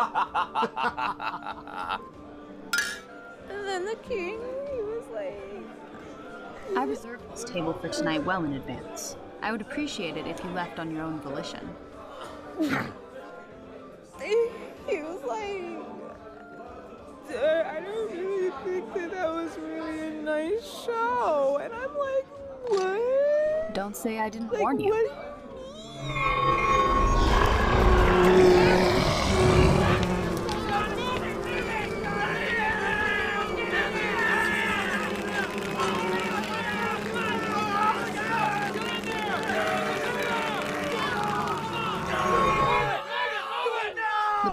And then the king, he was like... I reserved this table for tonight well in advance. I would appreciate it if you left on your own volition. He was like... I don't really think that was really a nice show. And I'm like, what? Don't say I didn't warn you. What?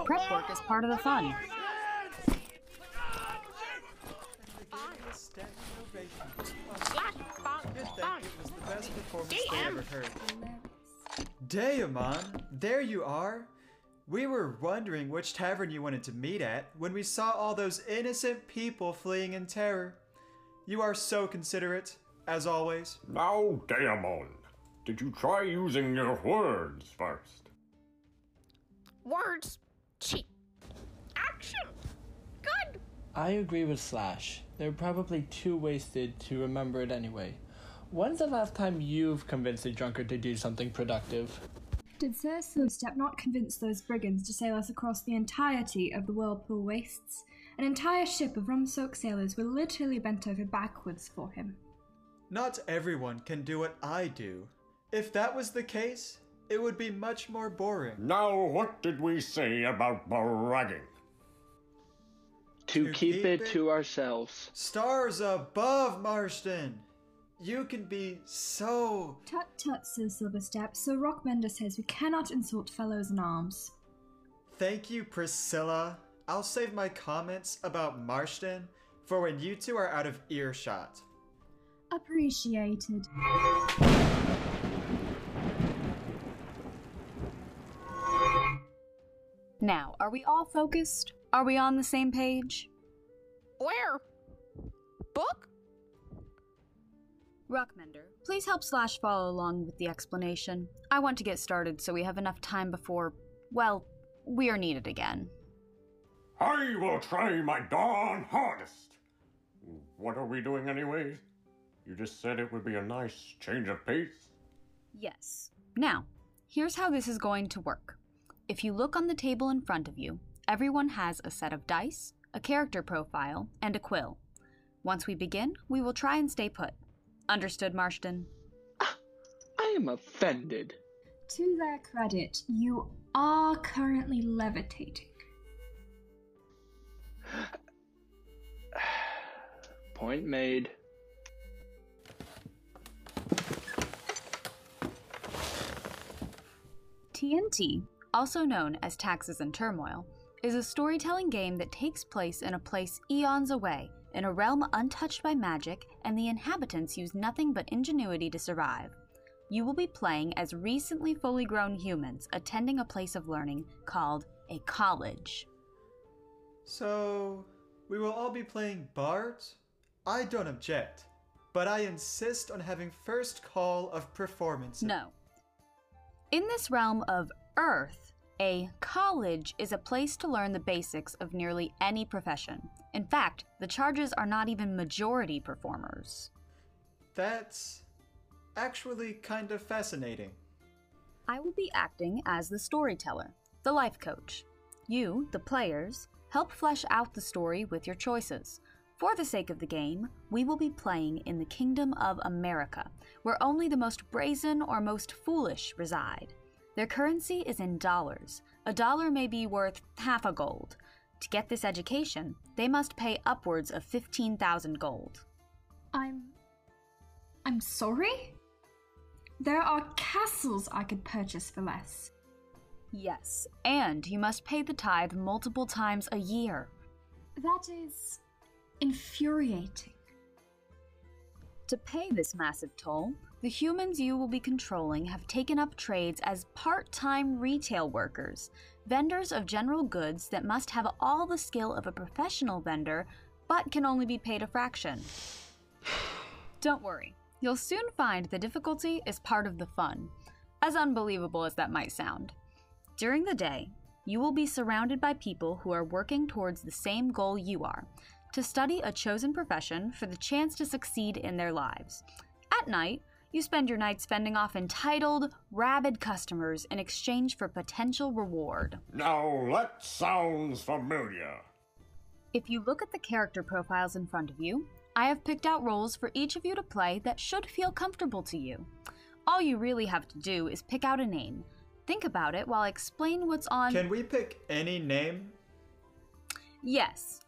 Prep work is part of the fun. Damn, there you are. We were wondering which tavern you wanted to meet at when we saw all those innocent people fleeing in terror. You are so considerate, as always. Now, Damon, did you try using your words first? Words? Cheap. Action. Good. I agree with Slash. They're probably too wasted to remember it anyway. When's the last time you've convinced a drunkard to do something productive? Did Sir Sidstep not convince those brigands to sail us across the entirety of the Whirlpool Wastes? An entire ship of rum-soaked sailors were literally bent over backwards for him. Not everyone can do what I do. If that was the case, it would be much more boring. Now, what did we say about bragging? To keep it to ourselves. Stars above, Marston! You can be so... Tut-tut, Sir Silverstep. Sir Rockbender says we cannot insult fellows in arms. Thank you, Priscilla. I'll save my comments about Marston for when you two are out of earshot. Appreciated. Now, are we all focused? Are we on the same page? Where? Book? Rockmender, please help Slash follow along with the explanation. I want to get started so we have enough time before, well, we are needed again. I will try my darn hardest. What are we doing anyways? You just said it would be a nice change of pace. Yes. Now, here's how this is going to work. If you look on the table in front of you, everyone has a set of dice, a character profile, and a quill. Once we begin, we will try and stay put. Understood, Marston? I am offended. To their credit, you are currently levitating. Point made. TNT, also known as Taxes and Turmoil, is a storytelling game that takes place in a place eons away, in a realm untouched by magic, and the inhabitants use nothing but ingenuity to survive. You will be playing as recently fully grown humans attending a place of learning called a college. So, we will all be playing bards? I don't object, but I insist on having first call of performances. No. In this realm of Earth, a college is a place to learn the basics of nearly any profession. In fact, the charges are not even majority performers. That's actually kind of fascinating. I will be acting as the storyteller, the life coach. You, the players, help flesh out the story with your choices. For the sake of the game, we will be playing in the Kingdom of America, where only the most brazen or most foolish reside. Their currency is in dollars. A dollar may be worth half a gold. To get this education, they must pay upwards of 15,000 gold. I'm sorry? There are castles I could purchase for less. Yes, and you must pay the tithe multiple times a year. That is infuriating. To pay this massive toll, the humans you will be controlling have taken up trades as part-time retail workers, vendors of general goods that must have all the skill of a professional vendor, but can only be paid a fraction. Don't worry, you'll soon find the difficulty is part of the fun, as unbelievable as that might sound. During the day, you will be surrounded by people who are working towards the same goal you are, to study a chosen profession for the chance to succeed in their lives. At night, you spend your night fending off entitled, rabid customers in exchange for potential reward. Now that sounds familiar. If you look at the character profiles in front of you, I have picked out roles for each of you to play that should feel comfortable to you. All you really have to do is pick out a name. Think about it while I explain what's on... Can we pick any name? Yes.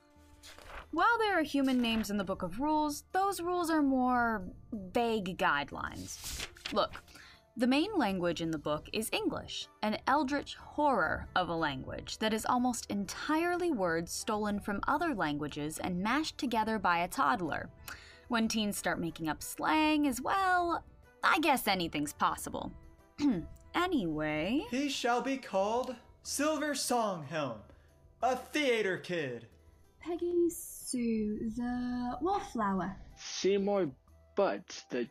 While there are human names in the Book of Rules, those rules are more vague guidelines. Look, the main language in the book is English, an eldritch horror of a language that is almost entirely words stolen from other languages and mashed together by a toddler. When teens start making up slang as well, I guess anything's possible. Anyway... He shall be called Silver Songhelm, a theater kid. Peggy Sue, the Wallflower. Seymour Butts, the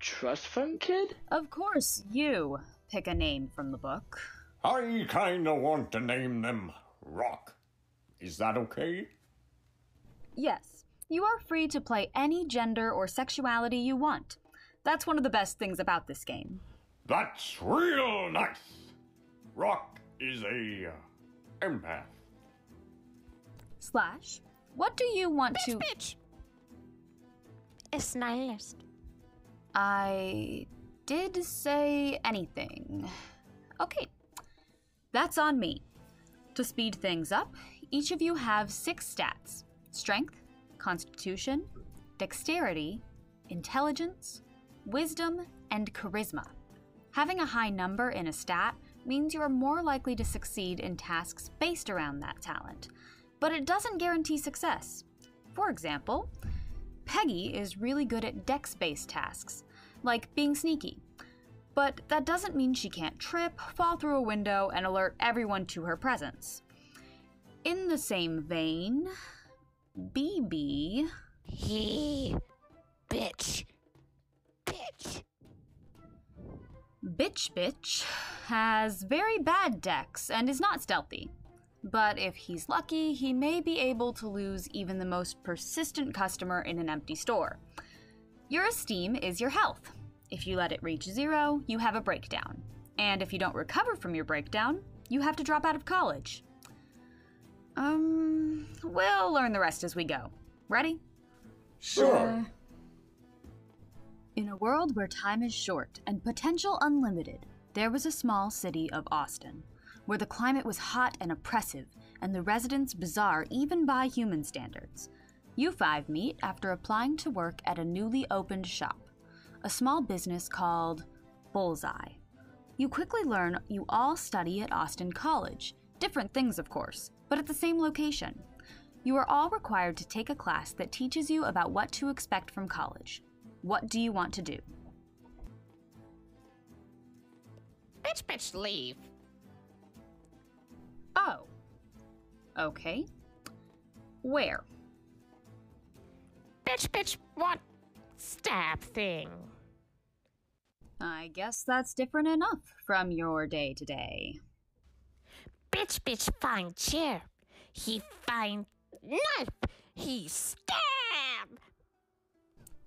Trust Fund kid? Of course you pick a name from the book. I kinda want to name them Rock. Is that okay? Yes. You are free to play any gender or sexuality you want. That's one of the best things about this game. That's real nice! Rock is a empath. Slash, what do you want to... Bitch! A nihilist. I did say anything. Okay, that's on me. To speed things up, each of you have 6 stats. Strength, Constitution, Dexterity, Intelligence, Wisdom, and Charisma. Having a high number in a stat means you are more likely to succeed in tasks based around that talent, but it doesn't guarantee success. For example, Peggy is really good at dex-based tasks, like being sneaky, but that doesn't mean she can't trip, fall through a window, and alert everyone to her presence. In the same vein, BB... He... bitch. Bitch. Bitch Bitch has very bad dex and is not stealthy. But if he's lucky, he may be able to lose even the most persistent customer in an empty store. Your esteem is your health. If you let it reach 0, you have a breakdown. And if you don't recover from your breakdown, you have to drop out of college. We'll learn the rest as we go. Ready? Sure. In a world where time is short and potential unlimited, there was a small city of Austin, where the climate was hot and oppressive, and the residents bizarre even by human standards. You 5 meet after applying to work at a newly opened shop, a small business called Bullseye. You quickly learn you all study at Austin College, different things of course, but at the same location. You are all required to take a class that teaches you about what to expect from college. What do you want to do? Bitch, bitch, leave. Oh. Okay. Where? Bitch, bitch, what? Stab thing. I guess that's different enough from your day to day. Bitch, bitch, find chair. He find knife. He stab.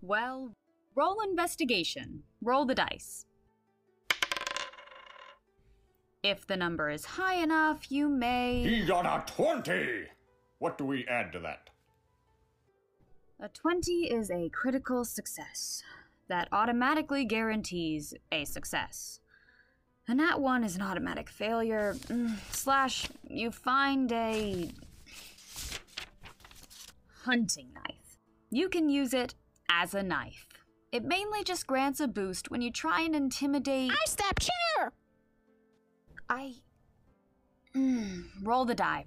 Well, roll investigation. Roll the dice. If the number is high enough, you may... He got a 20! What do we add to that? A 20 is a critical success. That automatically guarantees a success. A nat 1 is an automatic failure, slash, you find a... hunting knife. You can use it as a knife. It mainly just grants a boost when you try and intimidate... I stab chair! Roll the die.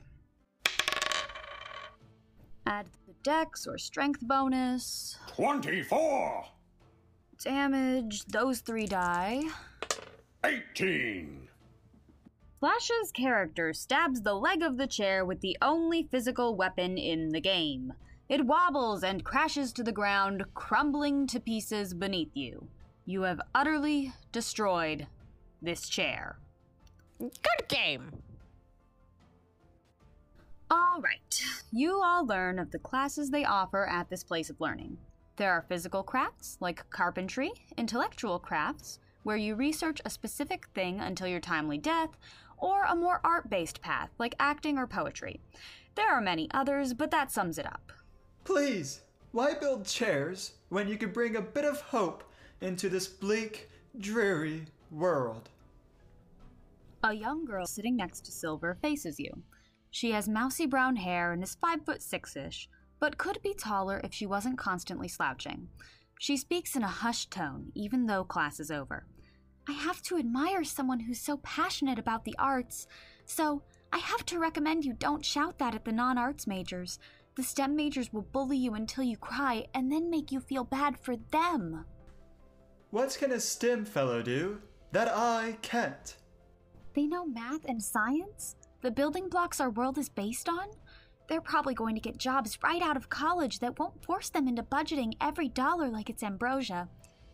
Add the dex or strength bonus. 24! Damage, those 3 die. 18! Flash's character stabs the leg of the chair with the only physical weapon in the game. It wobbles and crashes to the ground, crumbling to pieces beneath you. You have utterly destroyed this chair. Good game! All right, you all learn of the classes they offer at this place of learning. There are physical crafts, like carpentry, intellectual crafts, where you research a specific thing until your timely death, or a more art-based path, like acting or poetry. There are many others, but that sums it up. Please, why build chairs when you could bring a bit of hope into this bleak, dreary world? A young girl sitting next to Silver faces you. She has mousy brown hair and is 5'6"-ish, but could be taller if she wasn't constantly slouching. She speaks in a hushed tone, even though class is over. I have to admire someone who's so passionate about the arts, so I have to recommend you don't shout that at the non-arts majors. The STEM majors will bully you until you cry and then make you feel bad for them. What can a STEM fellow do that I can't? They know math and science? The building blocks our world is based on? They're probably going to get jobs right out of college that won't force them into budgeting every dollar like it's ambrosia.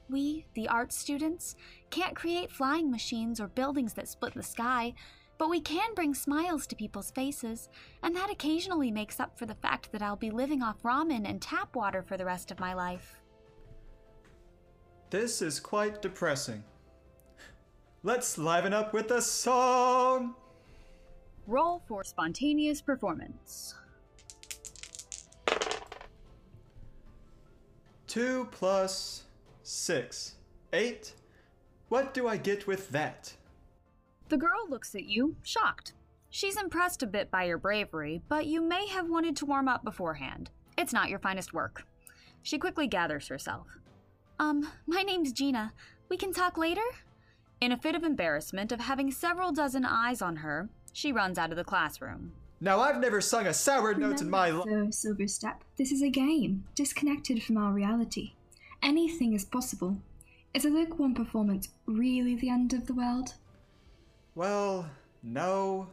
We, the art students, can't create flying machines or buildings that split the sky, but we can bring smiles to people's faces, and that occasionally makes up for the fact that I'll be living off ramen and tap water for the rest of my life. This is quite depressing. Let's liven up with a song! Roll for spontaneous performance. 2 + 6, 8. What do I get with that? The girl looks at you, shocked. She's impressed a bit by your bravery, but you may have wanted to warm up beforehand. It's not your finest work. She quickly gathers herself. My name's Gina. We can talk later? In a fit of embarrassment of having several dozen eyes on her, she runs out of the classroom. Now, I've never sung a sour note in my life. Remember, Silverstep, this is a game, disconnected from our reality. Anything is possible. Is a lukewarm performance really the end of the world? Well, no.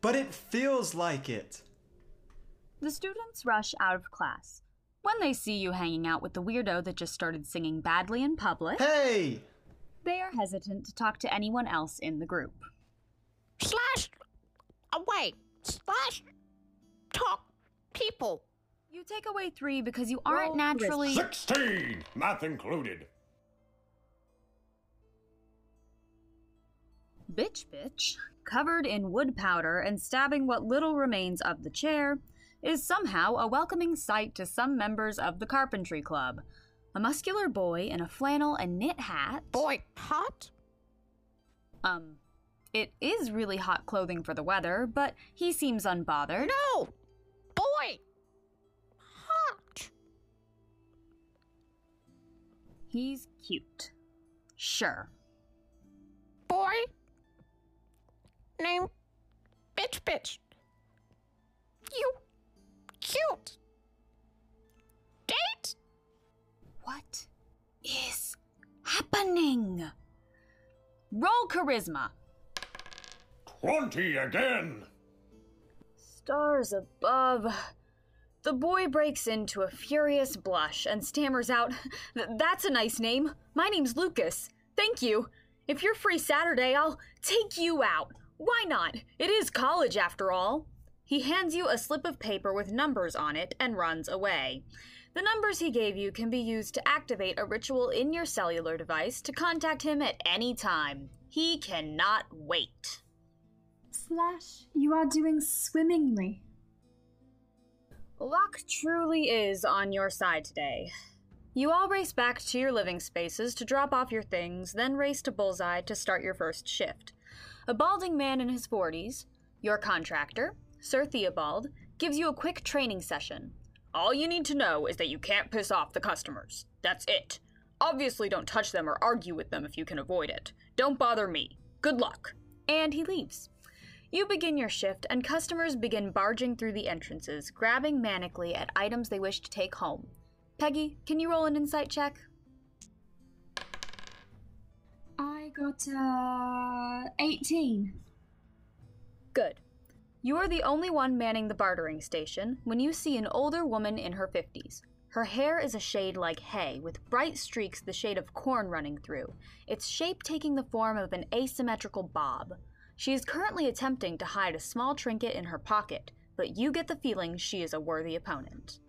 But it feels like it. The students rush out of class. When they see you hanging out with the weirdo that just started singing badly in public... Hey! They are hesitant to talk to anyone else in the group. Slash talk people. You take away 3 because you aren't naturally 16, math included. Bitch, covered in wood powder and stabbing what little remains of the chair, is somehow a welcoming sight to some members of the carpentry club. A muscular boy in a flannel and knit hat. Boy, hot? It is really hot clothing for the weather, but he seems unbothered. No! Boy! Hot! He's cute. Sure. Boy? Name? Bitch. You? Cute? Date? What is happening? Roll charisma. 20 again! Stars above. The boy breaks into a furious blush and stammers out, That's a nice name. My name's Lucas. Thank you. If you're free Saturday, I'll take you out. Why not? It is college after all. He hands you a slip of paper with numbers on it and runs away. The numbers he gave you can be used to activate a ritual in your cellular device to contact him at any time. He cannot wait. Slash, you are doing swimmingly. Luck truly is on your side today. You all race back to your living spaces to drop off your things, then race to Bullseye to start your first shift. A balding man in his 40s, your contractor, Sir Theobald, gives you a quick training session. All you need to know is that you can't piss off the customers. That's it. Obviously don't touch them or argue with them if you can avoid it. Don't bother me. Good luck. And he leaves. You begin your shift, and customers begin barging through the entrances, grabbing manically at items they wish to take home. Peggy, can you roll an insight check? I got 18. Good. You are the only one manning the bartering station when you see an older woman in her 50s. Her hair is a shade like hay, with bright streaks the shade of corn running through, its shape taking the form of an asymmetrical bob. She is currently attempting to hide a small trinket in her pocket, but but you get the feeling she is a worthy opponent.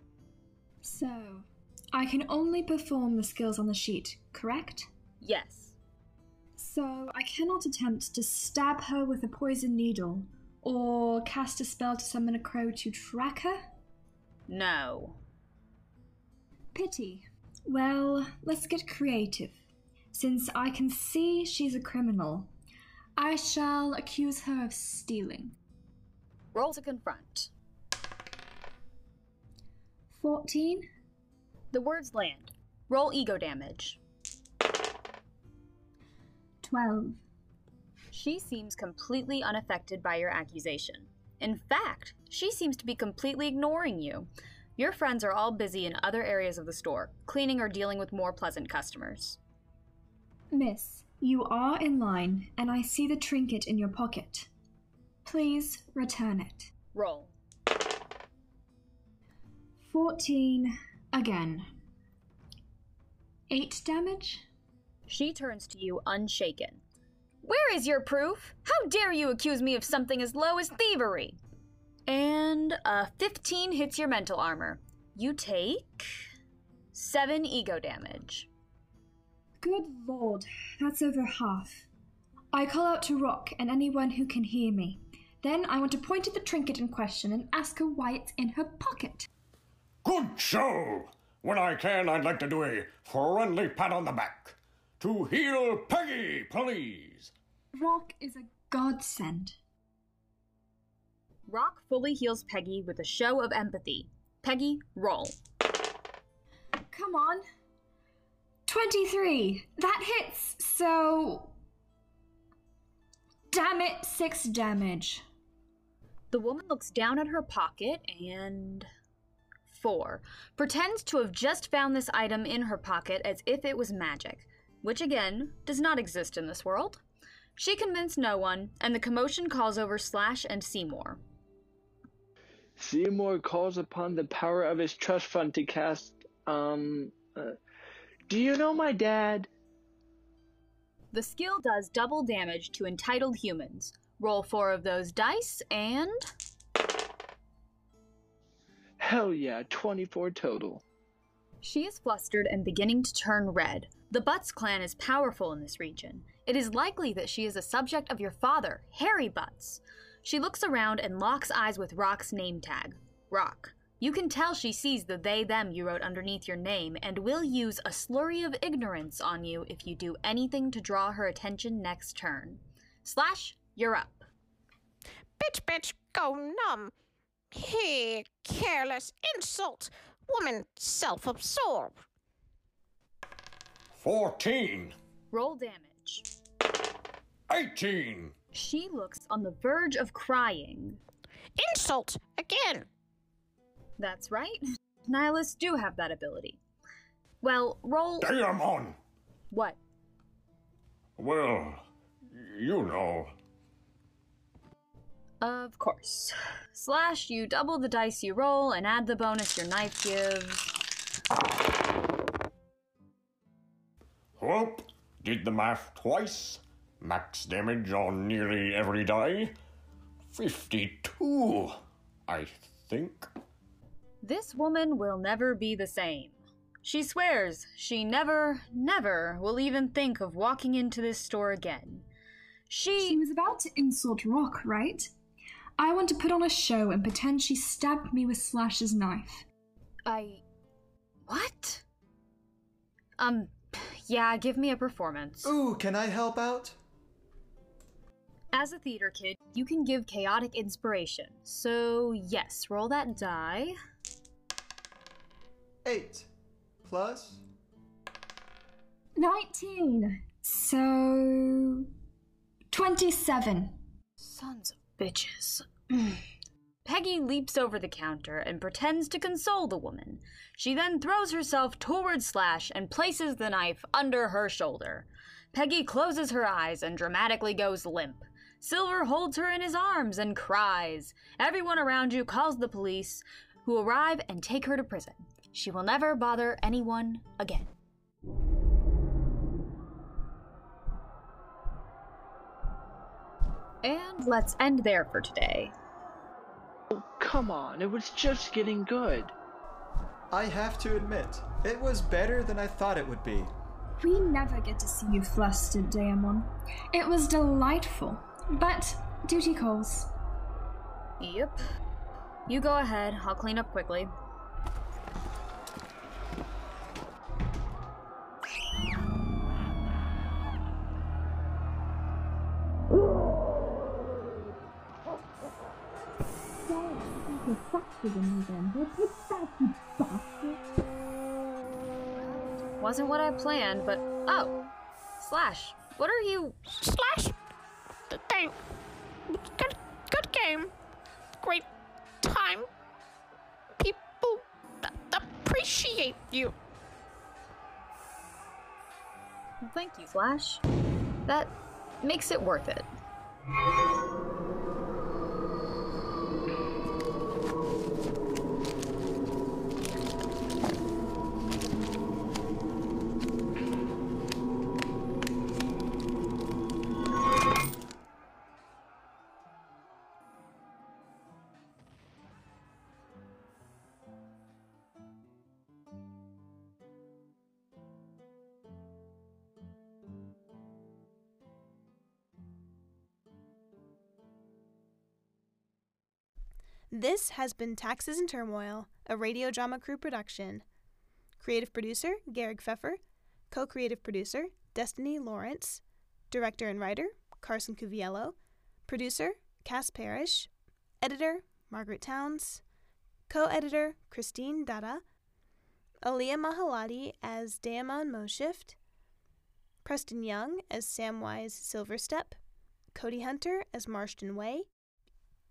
So, I can only perform the skills on the sheet, correct? Yes. So, I cannot attempt to stab her with a poison needle, or cast a spell to summon a crow to track her? No. Pity. Well, let's get creative. Since I can see she's a criminal, I shall accuse her of stealing. Roll to confront. 14. The words land. Roll ego damage. 12. She seems completely unaffected by your accusation. In fact, she seems to be completely ignoring you. Your friends are all busy in other areas of the store, cleaning or dealing with more pleasant customers. Miss, you are in line, and I see the trinket in your pocket. Please return it. Roll. 14 again. 8 damage? She turns to you unshaken. Where is your proof? How dare you accuse me of something as low as thievery? And a 15 hits your mental armor. You take 7 ego damage. Good lord, that's over half. I call out to Rock and anyone who can hear me. Then I want to point at the trinket in question and ask her why it's in her pocket. Good soul! When I can, I'd like to do a friendly pat on the back. To heal Peggy, please! Rock is a godsend. Rock fully heals Peggy with a show of empathy. Peggy, roll. Come on. 23! That hits, so... Damn it, 6 damage. The woman looks down at her pocket and... 4. Pretends to have just found this item in her pocket as if it was magic, which again, does not exist in this world. She convinced no one, and the commotion calls over Slash and Seymour. Seymour calls upon the power of his trust fund to cast, do you know my dad? The skill does double damage to entitled humans. Roll 4 of those dice and... Hell yeah, 24 total. She is flustered and beginning to turn red. The Butts clan is powerful in this region. It is likely that she is a subject of your father, Harry Butts. She looks around and locks eyes with Rock's name tag. Rock. You can tell she sees the they-them you wrote underneath your name and will use a slurry of ignorance on you if you do anything to draw her attention next turn. Slash, you're up. Bitch, go numb. Hey, careless insult. Woman, self-absorb. 14. Roll damage. 18. She looks on the verge of crying. Insult, again. That's right. Nihilists do have that ability. Well, roll... Damn on! What? Well, you know. Of course. Slash, you double the dice you roll and add the bonus your knife gives. Whoop! Did the math twice. Max damage on nearly every die. 52, I think. This woman will never be the same. She swears she never will even think of walking into this store again. She was about to insult Rock, right? I want to put on a show and pretend she stabbed me with Slash's knife. What? Yeah, give me a performance. Ooh, can I help out? As a theater kid, you can give chaotic inspiration. So, yes, roll that die. 8 plus 19, so 27. Sons of bitches. Peggy leaps over the counter and pretends to console the woman. She then throws herself towards Slash and places the knife under her shoulder. Peggy closes her eyes and dramatically goes limp. Silver holds her in his arms and cries. Everyone around you calls the police, who arrive and take her to prison. She will never bother anyone again. And let's end there for today. Come on, it was just getting good. I have to admit, it was better than I thought it would be. We never get to see you flustered, Daemon. It was delightful, but duty calls. Yep. You go ahead, I'll clean up quickly. Wasn't what I planned, but oh, Slash, what are you? Slash, thanks. Good game, great time. People appreciate you. Well, thank you, Slash. That makes it worth it. This has been Taxes and Turmoil, a Radio Drama Crew production. Creative producer, Gehrig Pfeffer. Co-creative producer, Destiny Lawrence. Director and writer, Carson Cuviello. Producer, Cass Parrish. Editor, Margaret Towns. Co-editor, Christine Dada. Aliyah Mahaladi as Daemon Moshift. Preston Young as Samwise Silverstep. Cody Hunter as Marston Way.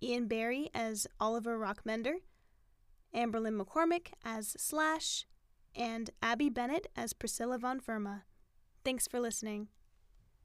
Ian Barry as Oliver Rockmender, Amberlynn McCormick as Slash, and Abby Bennett as Priscilla Von Firma. Thanks for listening.